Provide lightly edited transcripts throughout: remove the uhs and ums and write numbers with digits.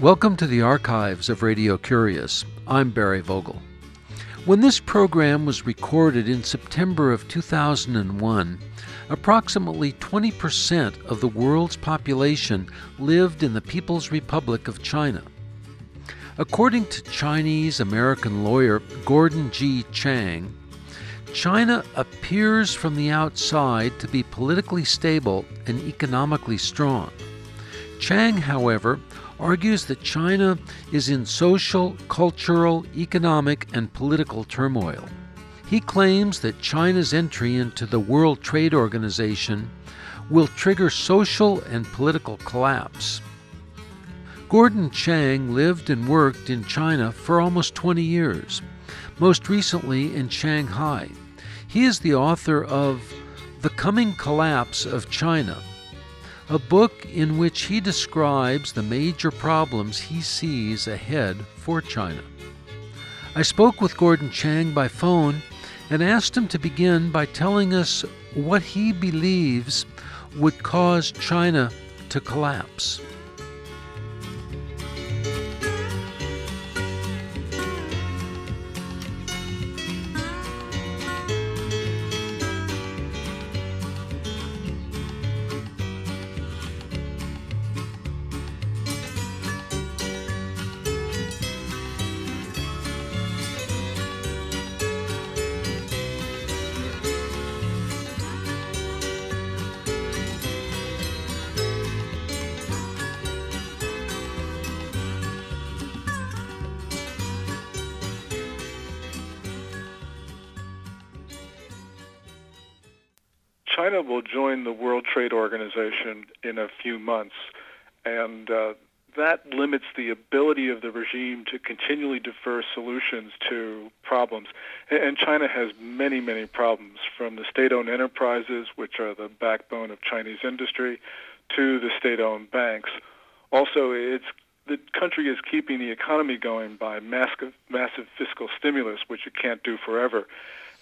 Welcome to the archives of Radio Curious. I'm Barry Vogel. When this program was recorded in September of 2001, approximately 20% of the world's population lived in the People's Republic of China. According to Chinese-American lawyer Gordon G. Chang, China appears from the outside to be politically stable and economically strong. Chang, however, argues that China is in social, cultural, economic, and political turmoil. He claims that China's entry into the World Trade Organization will trigger social and political collapse. Gordon Chang lived and worked in China for almost 20 years, most recently in Shanghai. He is the author of The Coming Collapse of China, a book in which he describes the major problems he sees ahead for China. I spoke with Gordon Chang by phone and asked him to begin by telling us what he believes would cause China to collapse. China will join the World Trade Organization in a few months, and that limits the ability of the regime to continually defer solutions to problems. And China has many, many problems, from the state-owned enterprises, which are the backbone of Chinese industry, to the state-owned banks. Also, the country is keeping the economy going by massive fiscal stimulus, which it can't do forever.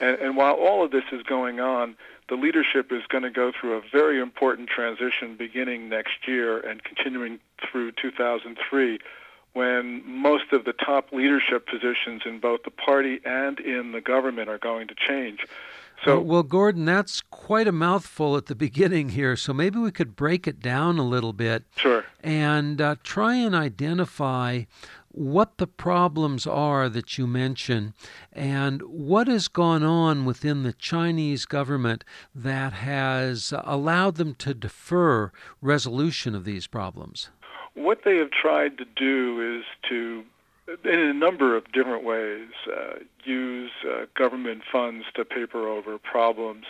And while all of this is going on, the leadership is going to go through a very important transition beginning next year and continuing through 2003, when most of the top leadership positions in both the party and in the government are going to change. So, well, Gordon, that's quite a mouthful at the beginning here, so maybe we could break it down a little bit. Sure. And try and identify what the problems are that you mention and what has gone on within the Chinese government that has allowed them to defer resolution of these problems. What they have tried to do is to, in a number of different ways, use government funds to paper over problems.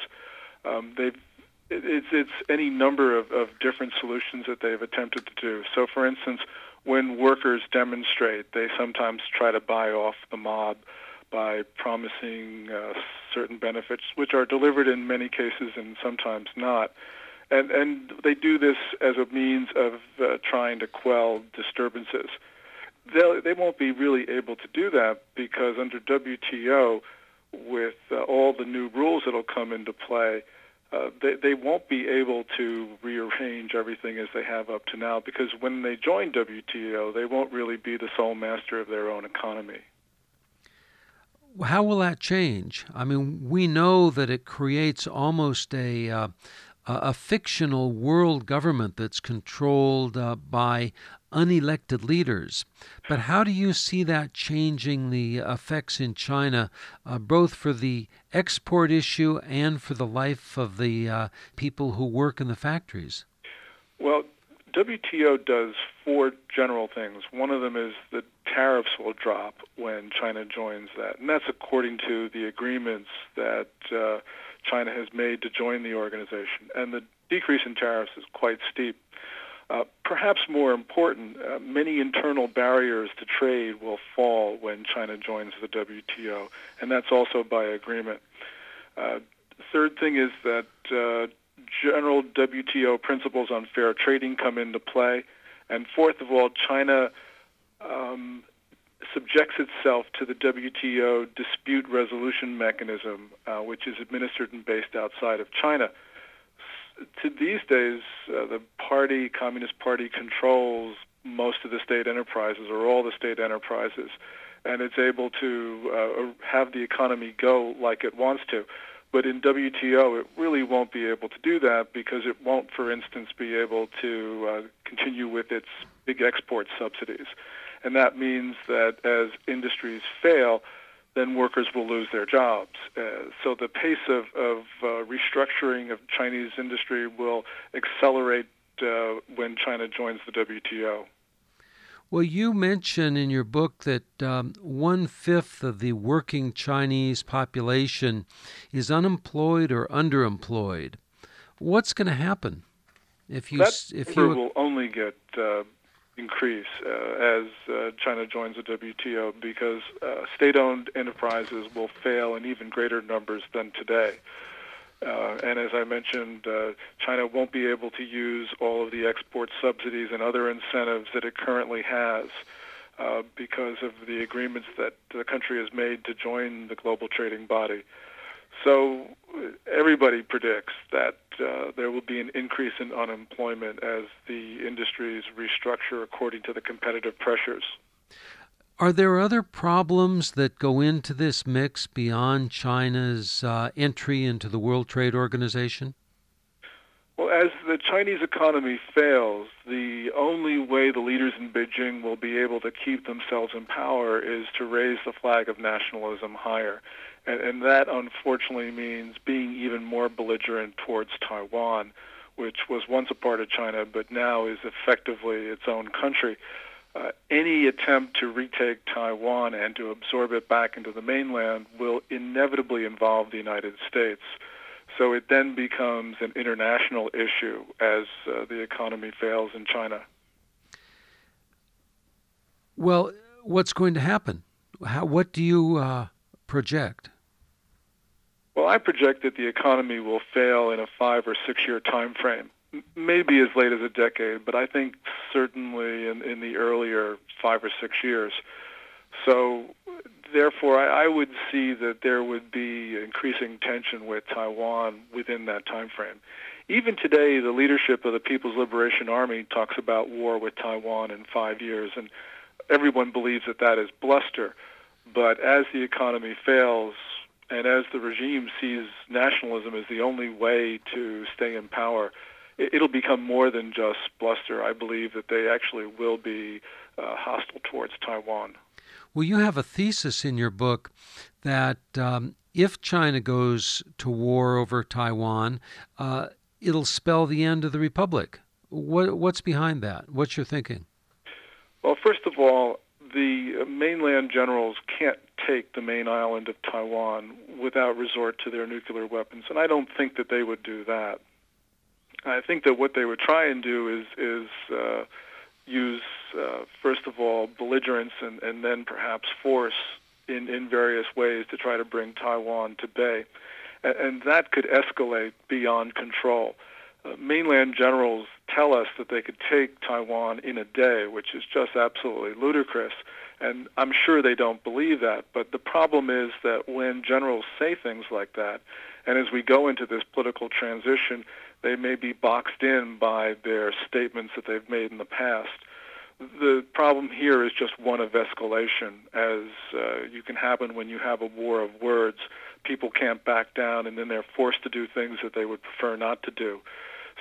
It's any number of different solutions that they've attempted to do. So, for instance, when workers demonstrate, they sometimes try to buy off the mob by promising certain benefits, which are delivered in many cases and sometimes not. And they do this as a means of trying to quell disturbances. They won't be really able to do that because under WTO, with all the new rules that will come into play, they won't be able to rearrange everything as they have up to now, because when they join WTO, they won't really be the sole master of their own economy. How will that change? I mean, we know that it creates almost a fictional world government that's controlled by unelected leaders. But how do you see that changing the effects in China, both for the export issue and for the life of the people who work in the factories? Well, WTO does four general things. One of them is that tariffs will drop when China joins that, and that's according to the agreements that China has made to join the organization. And the decrease in tariffs is quite steep. Perhaps more important, many internal barriers to trade will fall when China joins the WTO, and that's also by agreement. Third thing is that general WTO principles on fair trading come into play. And fourth of all, China subjects itself to the WTO dispute resolution mechanism, which is administered and based outside of China. To these days, the Communist Party controls most of the state enterprises or all the state enterprises, and it's able to have the economy go like it wants to. But in WTO, it really won't be able to do that because it won't, for instance, be able to continue with its big export subsidies. And that means that as industries fail, then workers will lose their jobs. So the pace of restructuring of Chinese industry will accelerate when China joins the WTO. Well, you mention in your book that 1/5 of the working Chinese population is unemployed or underemployed. What's going to happen if that number will only get increase as China joins the WTO because state-owned enterprises will fail in even greater numbers than today. And as I mentioned, China won't be able to use all of the export subsidies and other incentives that it currently has because of the agreements that the country has made to join the global trading body. So everybody predicts that there will be an increase in unemployment as the industries restructure according to the competitive pressures. Are there other problems that go into this mix beyond China's entry into the World Trade Organization? Well, as the Chinese economy fails, the only way the leaders in Beijing will be able to keep themselves in power is to raise the flag of nationalism higher. And that, unfortunately, means being even more belligerent towards Taiwan, which was once a part of China, but now is effectively its own country. Any attempt to retake Taiwan and to absorb it back into the mainland will inevitably involve the United States. So it then becomes an international issue as the economy fails in China. Well, what's going to happen? What do you project? Well, I project that the economy will fail in a 5 or 6 year time frame. Maybe as late as a decade, but I think certainly in the earlier 5 or 6 years. So, therefore, I would see that there would be increasing tension with Taiwan within that time frame. Even today, the leadership of the People's Liberation Army talks about war with Taiwan in 5 years, and everyone believes that that is bluster. But as the economy fails, and as the regime sees nationalism as the only way to stay in power, it'll become more than just bluster. I believe that they actually will be hostile towards Taiwan. Well, you have a thesis in your book that if China goes to war over Taiwan, it'll spell the end of the republic. What's behind that? What's your thinking? Well, first of all, the mainland generals can't take the main island of Taiwan without resort to their nuclear weapons, and I don't think that they would do that. I think that what they would try and do is use, first of all, belligerence and then perhaps force in various ways to try to bring Taiwan to bay. And that could escalate beyond control. Mainland generals tell us that they could take Taiwan in a day, which is just absolutely ludicrous. And I'm sure they don't believe that. But the problem is that when generals say things like that, and as we go into this political transition, they may be boxed in by their statements that they've made in the past. The problem here is just one of escalation, as you can happen when you have a war of words. People can't back down, and then they're forced to do things that they would prefer not to do.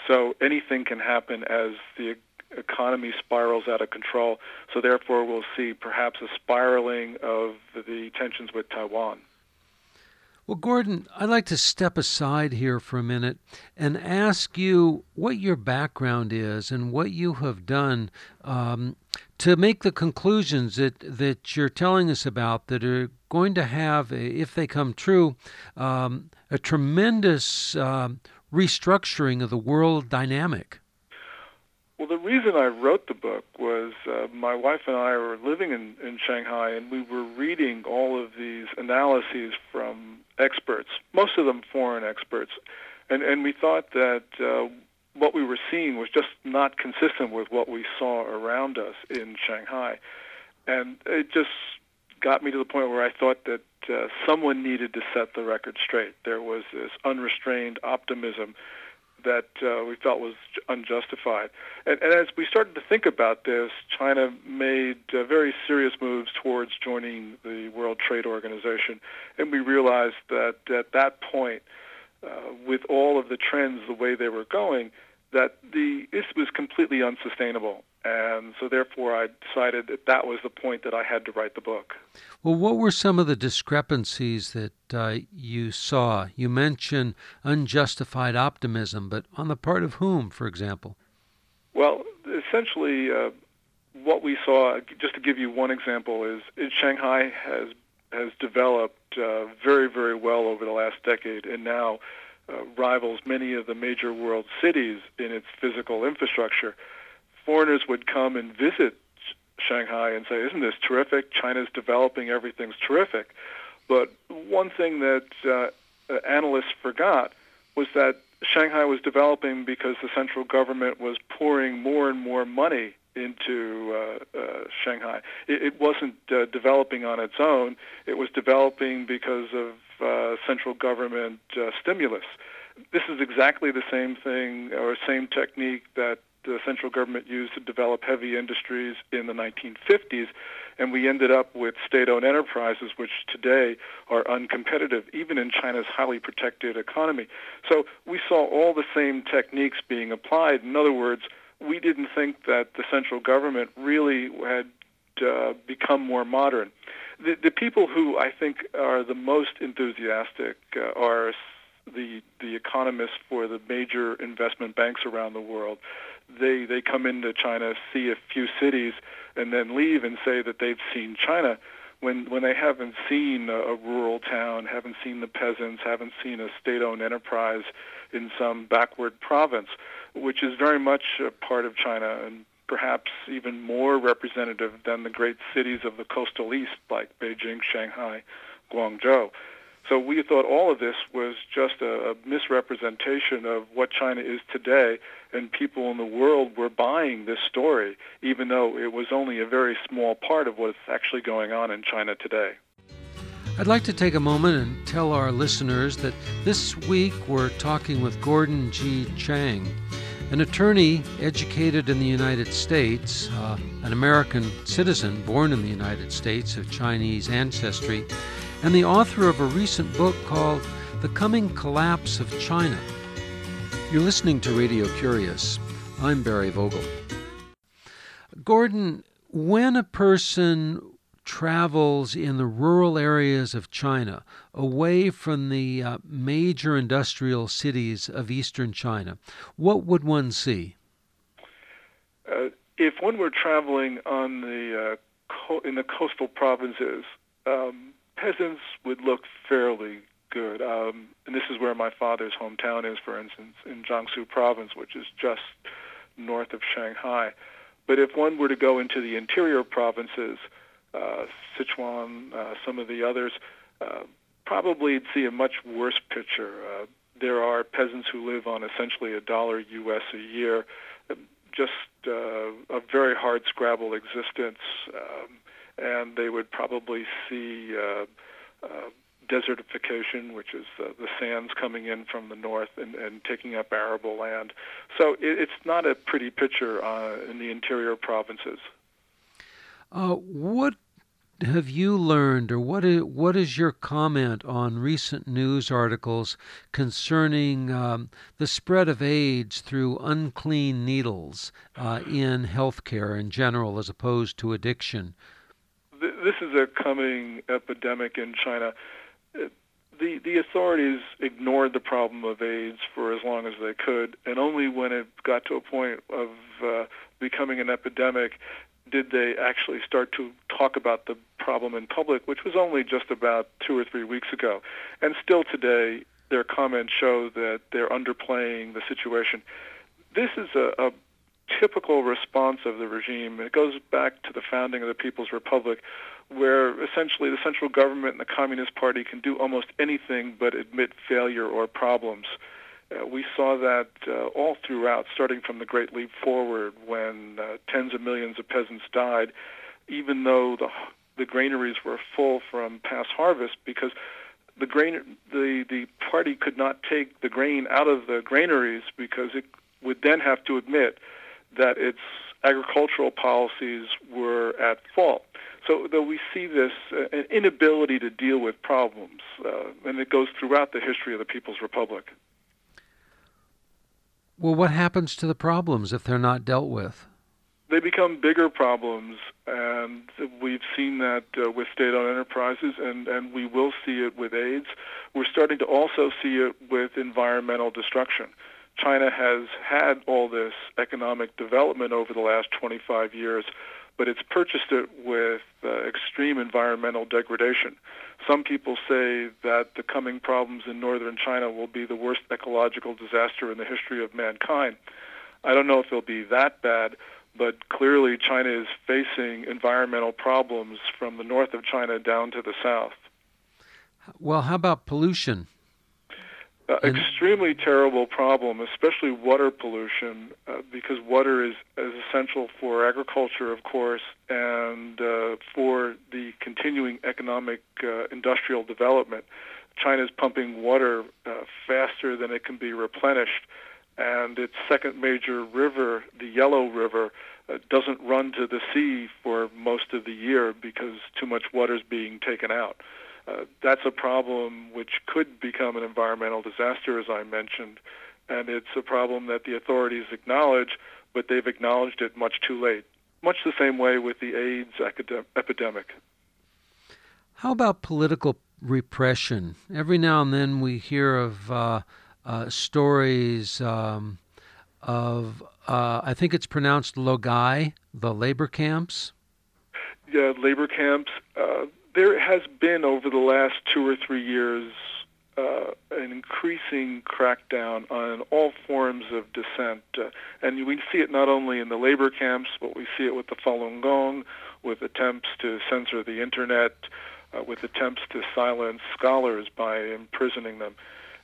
So anything can happen as the economy spirals out of control. So therefore, we'll see perhaps a spiraling of the tensions with Taiwan. Well, Gordon, I'd like to step aside here for a minute and ask you what your background is and what you have done to make the conclusions that you're telling us about that are going to have, if they come true, a tremendous restructuring of the world dynamic. Well, the reason I wrote the book was my wife and I were living in Shanghai, and we were reading all of these analyses from experts, most of them foreign experts, and we thought that what we were seeing was just not consistent with what we saw around us in Shanghai. And it just got me to the point where I thought that someone needed to set the record straight. There was this unrestrained optimism that we felt was unjustified. And as we started to think about this, China made very serious moves towards joining the World Trade Organization, and we realized that at that point, with all of the trends the way they were going, that this was completely unsustainable. And so therefore I decided that that was the point that I had to write the book. Well, what were some of the discrepancies that you saw? You mentioned unjustified optimism, but on the part of whom, for example? Well, essentially what we saw, just to give you one example, is Shanghai has developed very, very well over the last decade, and now rivals many of the major world cities in its physical infrastructure. Foreigners would come and visit Shanghai and say, "Isn't this terrific? China's developing, everything's terrific." But one thing that analysts forgot was that Shanghai was developing because the central government was pouring more and more money into Shanghai. It wasn't developing on its own. It was developing because of central government stimulus. This is exactly the same thing or same technique that the central government used to develop heavy industries in the 1950s, and we ended up with state-owned enterprises, which today are uncompetitive, even in China's highly protected economy. So we saw all the same techniques being applied. In other words, we didn't think that the central government really had become more modern. The people who I think are the most enthusiastic are the economists for the major investment banks around the world. They come into China, see a few cities, and then leave and say that they've seen China when they haven't seen a rural town, haven't seen the peasants, haven't seen a state-owned enterprise in some backward province, which is very much a part of China and perhaps even more representative than the great cities of the coastal east like Beijing, Shanghai, Guangzhou. So we thought all of this was just a misrepresentation of what China is today, and people in the world were buying this story, even though it was only a very small part of what's actually going on in China today. I'd like to take a moment and tell our listeners that this week we're talking with Gordon G. Chang, an attorney educated in the United States, an American citizen born in the United States of Chinese ancestry, and the author of a recent book called The Coming Collapse of China. You're listening to Radio Curious. I'm Barry Vogel. Gordon, when a person travels in the rural areas of China, away from the major industrial cities of eastern China, what would one see? If one were traveling on the in the coastal provinces, peasants would look fairly good. And this is where my father's hometown is, for instance, in Jiangsu Province, which is just north of Shanghai. But if one were to go into the interior provinces, Sichuan, some of the others, probably you'd see a much worse picture. There are peasants who live on essentially $1 US a year, just a very hard-scrabble existence. And they would probably see desertification, which is the sands coming in from the north and taking up arable land. So it's not a pretty picture in the interior provinces. What have you learned, or what is your comment on recent news articles concerning the spread of AIDS through unclean needles in healthcare in general, as opposed to addiction? This is a coming epidemic in China. The authorities ignored the problem of AIDS for as long as they could, and only when it got to a point of becoming an epidemic did they actually start to talk about the problem in public, which was only just about 2 or 3 weeks ago. And still today, their comments show that they're underplaying the situation. This is a typical response of the regime. It goes back to the founding of the People's Republic, where essentially the central government and the Communist Party can do almost anything but admit failure or problems. We saw that all throughout, starting from the Great Leap Forward, when tens of millions of peasants died, even though the granaries were full from past harvest, because the party could not take the grain out of the granaries because it would then have to admit that its agricultural policies were at fault. So though we see this inability to deal with problems, and it goes throughout the history of the People's Republic. Well, what happens to the problems if they're not dealt with? They become bigger problems, and we've seen that with state-owned enterprises, and we will see it with AIDS. We're starting to also see it with environmental destruction. China has had all this economic development over the last 25 years, but it's purchased it with extreme environmental degradation. Some people say that the coming problems in northern China will be the worst ecological disaster in the history of mankind. I don't know if it'll be that bad, but clearly China is facing environmental problems from the north of China down to the south. Well, how about pollution? Extremely terrible problem, especially water pollution, because water is essential for agriculture, of course, and for the continuing economic industrial development. China's pumping water faster than it can be replenished, and its second major river, the Yellow River, doesn't run to the sea for most of the year because too much water is being taken out. That's a problem which could become an environmental disaster, as I mentioned, and it's a problem that the authorities acknowledge, but they've acknowledged it much too late, much the same way with the AIDS epidemic. How about political repression? Every now and then we hear of stories of, I think it's pronounced Logai, the labor camps. Yeah, labor camps. There has been, over the last 2 or 3 years, an increasing crackdown on all forms of dissent. And we see it not only in the labor camps, but we see it with the Falun Gong, with attempts to censor the Internet, with attempts to silence scholars by imprisoning them.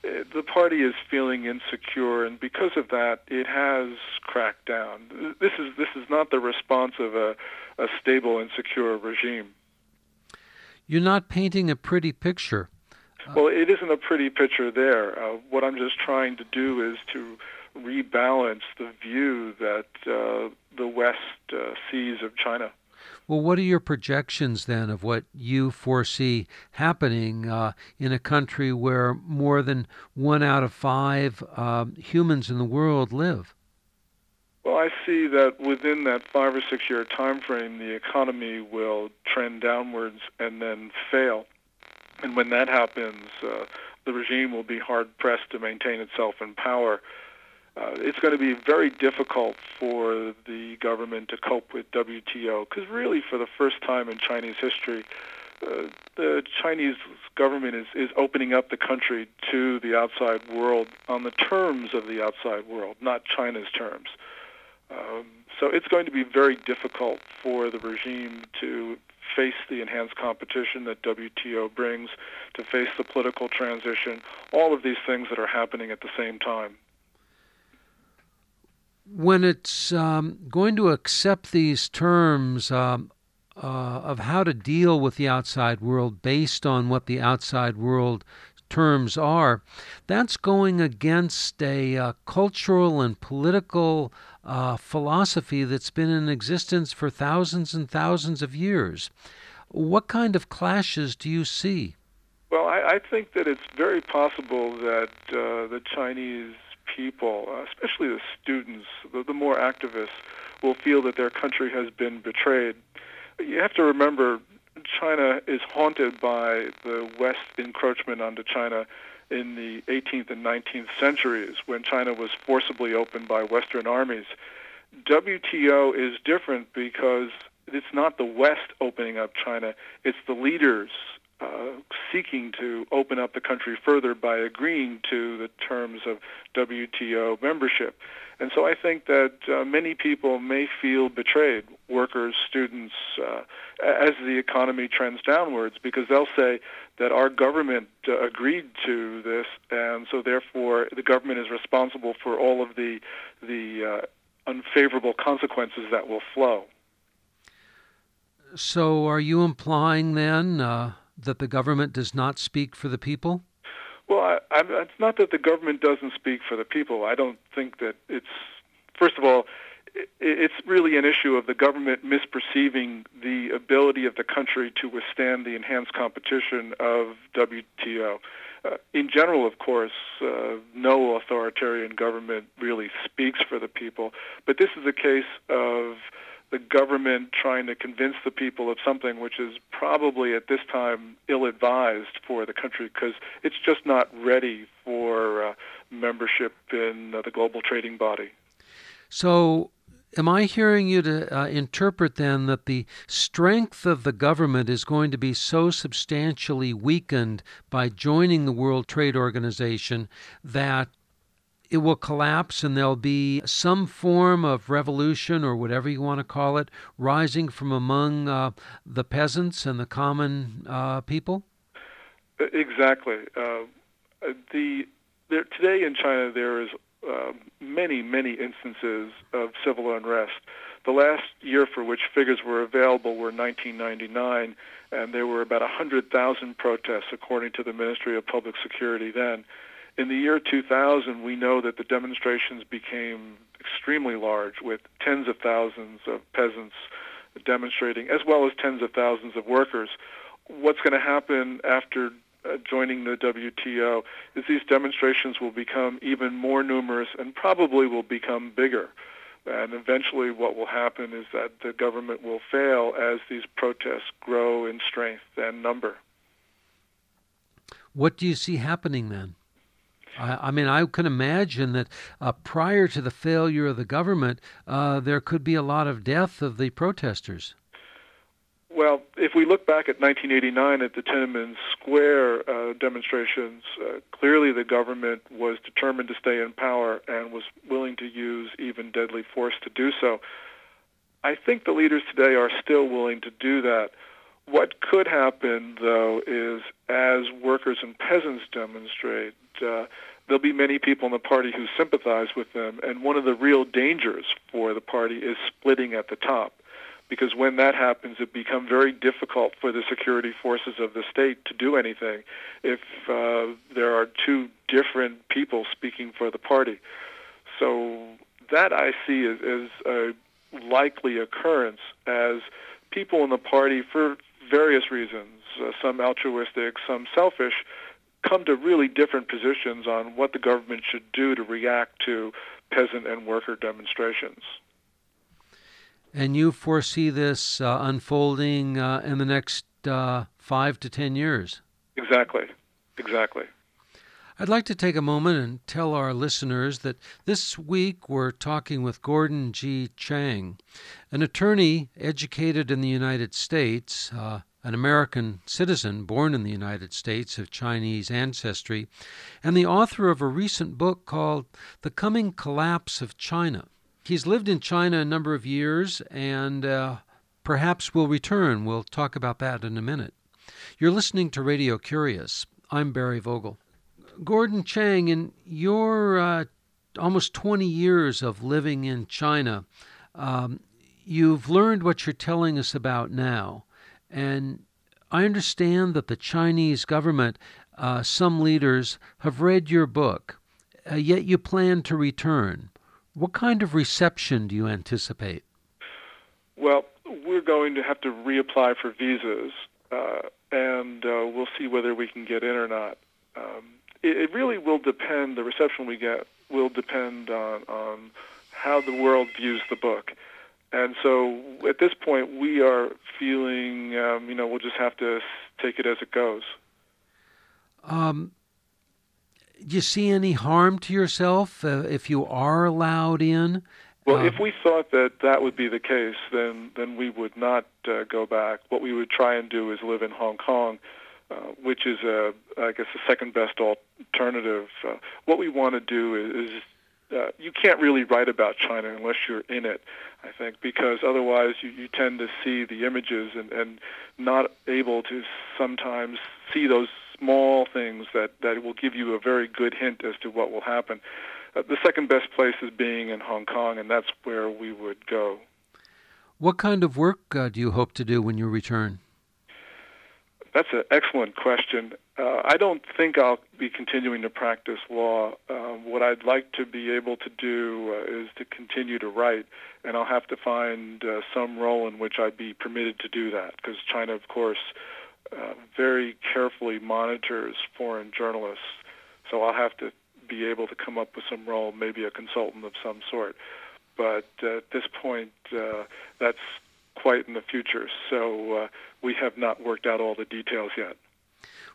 The party is feeling insecure, and because of that, it has cracked down. This is not the response of a stable and secure regime. You're not painting a pretty picture. Well, it isn't a pretty picture there. What I'm just trying to do is to rebalance the view that the West sees of China. Well, what are your projections then of what you foresee happening in a country where more than 1 out of 5 humans in the world live? Well, I see that within that 5 or 6 year time frame, the economy will trend downwards and then fail. And when that happens, the regime will be hard-pressed to maintain itself in power. It's going to be very difficult for the government to cope with WTO, because really for the first time in Chinese history, the Chinese government is opening up the country to the outside world on the terms of the outside world, not China's terms. So it's going to be very difficult for the regime to face the enhanced competition that WTO brings, to face the political transition, all of these things that are happening at the same time. When it's going to accept these terms of how to deal with the outside world based on what the outside world terms are, that's going against a cultural and political philosophy that's been in existence for thousands and thousands of years. What kind of clashes do you see? Well, I think that it's very possible that the Chinese people, especially the students, the more activists, will feel that their country has been betrayed. You have to remember, China is haunted by the West's encroachment onto China in the 18th and 19th centuries, when China was forcibly opened by Western armies. WTO is different because it's not the West opening up China, it's the leaders seeking to open up the country further by agreeing to the terms of WTO membership. And so I think that many people may feel betrayed, workers, students, as the economy trends downwards, because they'll say that our government agreed to this, and so therefore the government is responsible for all of the unfavorable consequences that will flow. So are you implying then that the government does not speak for the people? Well, it's not that the government doesn't speak for the people. I don't think that it's, first of all, it's really an issue of the government misperceiving the ability of the country to withstand the enhanced competition of WTO. In general, of course, no authoritarian government really speaks for the people, but this is a case of the government trying to convince the people of something which is probably at this time ill-advised for the country because it's just not ready for membership in the global trading body. So am I hearing you to interpret then that the strength of the government is going to be so substantially weakened by joining the World Trade Organization that it will collapse and there'll be some form of revolution or whatever you want to call it rising from among the peasants and the common people? Exactly. Today in China there is many instances of civil unrest. The last year for which figures were available were 1999, and there were about 100,000 protests, according to the Ministry of Public Security then. In the year 2000, we know that the demonstrations became extremely large, with tens of thousands of peasants demonstrating, as well as tens of thousands of workers. What's going to happen after joining the WTO is these demonstrations will become even more numerous and probably will become bigger. And eventually what will happen is that the government will fail as these protests grow in strength and number. What do you see happening then? I mean, I can imagine that prior to the failure of the government, there could be a lot of death of the protesters. Well, if we look back at 1989 at the Tiananmen Square demonstrations, clearly the government was determined to stay in power and was willing to use even deadly force to do so. I think the leaders today are still willing to do that. What could happen, though, is as workers and peasants demonstrate, there'll be many people in the party who sympathize with them, and one of the real dangers for the party is splitting at the top. Because when that happens, it becomes very difficult for the security forces of the state to do anything if there are two different people speaking for the party. So that I see as a likely occurrence as people in the party, for various reasons, some altruistic, some selfish, come to really different positions on what the government should do to react to peasant and worker demonstrations. And you foresee this unfolding in the next 5 to 10 years? Exactly. I'd like to take a moment and tell our listeners that this week we're talking with Gordon G. Chang, an attorney educated in the United States, an American citizen born in the United States of Chinese ancestry, and the author of a recent book called The Coming Collapse of China. He's lived in China a number of years, and perhaps will return. We'll talk about that in a minute. You're listening to Radio Curious. I'm Barry Vogel. Gordon Chang, in your almost 20 years of living in China, you've learned what you're telling us about now. And I understand that the Chinese government, some leaders, have read your book, yet you plan to return. What kind of reception do you anticipate? Well, we're going to have to reapply for visas, and we'll see whether we can get in or not. It really will depend, the reception we get will depend on how the world views the book. And so at this point, we are feeling, we'll just have to take it as it goes. Do you see any harm to yourself if you are allowed in? Well, if we thought that would be the case, then we would not go back. What we would try and do is live in Hong Kong, which is, the second best alternative. What we want to do is you can't really write about China unless you're in it, I think, because otherwise you tend to see the images and not able to sometimes see those small things that will give you a very good hint as to what will happen. The second best place is being in Hong Kong, and that's where we would go. What kind of work do you hope to do when you return? That's an excellent question. I don't think I'll be continuing to practice law. What I'd like to be able to do is to continue to write, and I'll have to find some role in which I'd be permitted to do that, because China, of course, very carefully monitors foreign journalists. So I'll have to be able to come up with some role, maybe a consultant of some sort. But at this point, that's quite in the future, so we have not worked out all the details yet.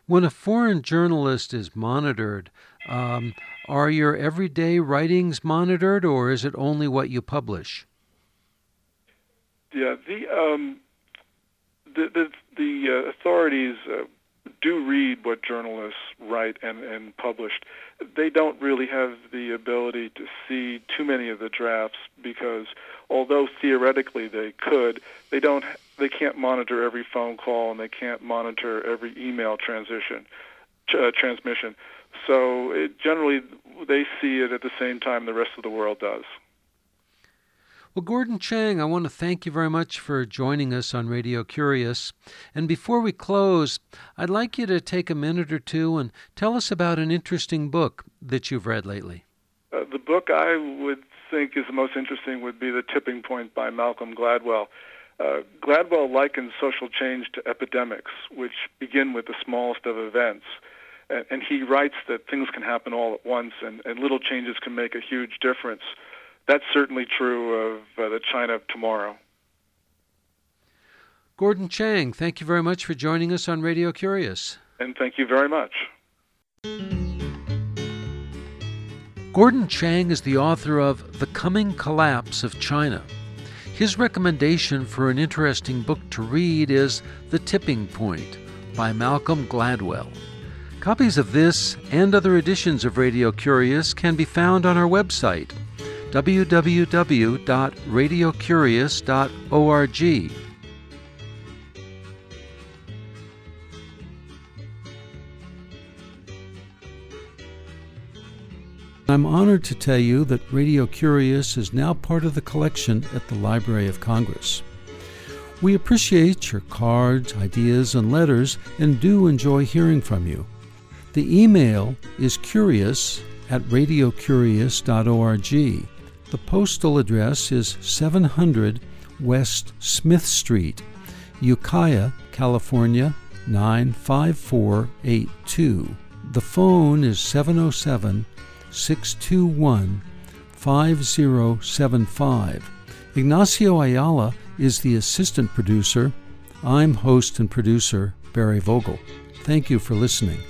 When a foreign journalist is monitored, are your everyday writings monitored, or is it only what you publish? Yeah, the authorities do read what journalists write and publish. They don't really have the ability to see too many of the drafts because, although theoretically they could, they can't monitor every phone call and they can't monitor every email transmission. So generally, they see it at the same time the rest of the world does. Well, Gordon Chang, I want to thank you very much for joining us on Radio Curious. And before we close, I'd like you to take a minute or two and tell us about an interesting book that you've read lately. The book I would think is the most interesting would be The Tipping Point by Malcolm Gladwell. Gladwell likens social change to epidemics, which begin with the smallest of events. And he writes that things can happen all at once and little changes can make a huge difference. That's certainly true of the China of tomorrow. Gordon Chang, thank you very much for joining us on Radio Curious. And thank you very much. Gordon Chang is the author of The Coming Collapse of China. His recommendation for an interesting book to read is The Tipping Point by Malcolm Gladwell. Copies of this and other editions of Radio Curious can be found on our website, www.radiocurious.org. I'm honored to tell you that Radio Curious is now part of the collection at the Library of Congress. We appreciate your cards, ideas, and letters, and do enjoy hearing from you. The email is curious@radiocurious.org. The postal address is 700 West Smith Street, Ukiah, California, 95482. The phone is 707-621-5075. Ignacio Ayala is the assistant producer. I'm host and producer Barry Vogel. Thank you for listening.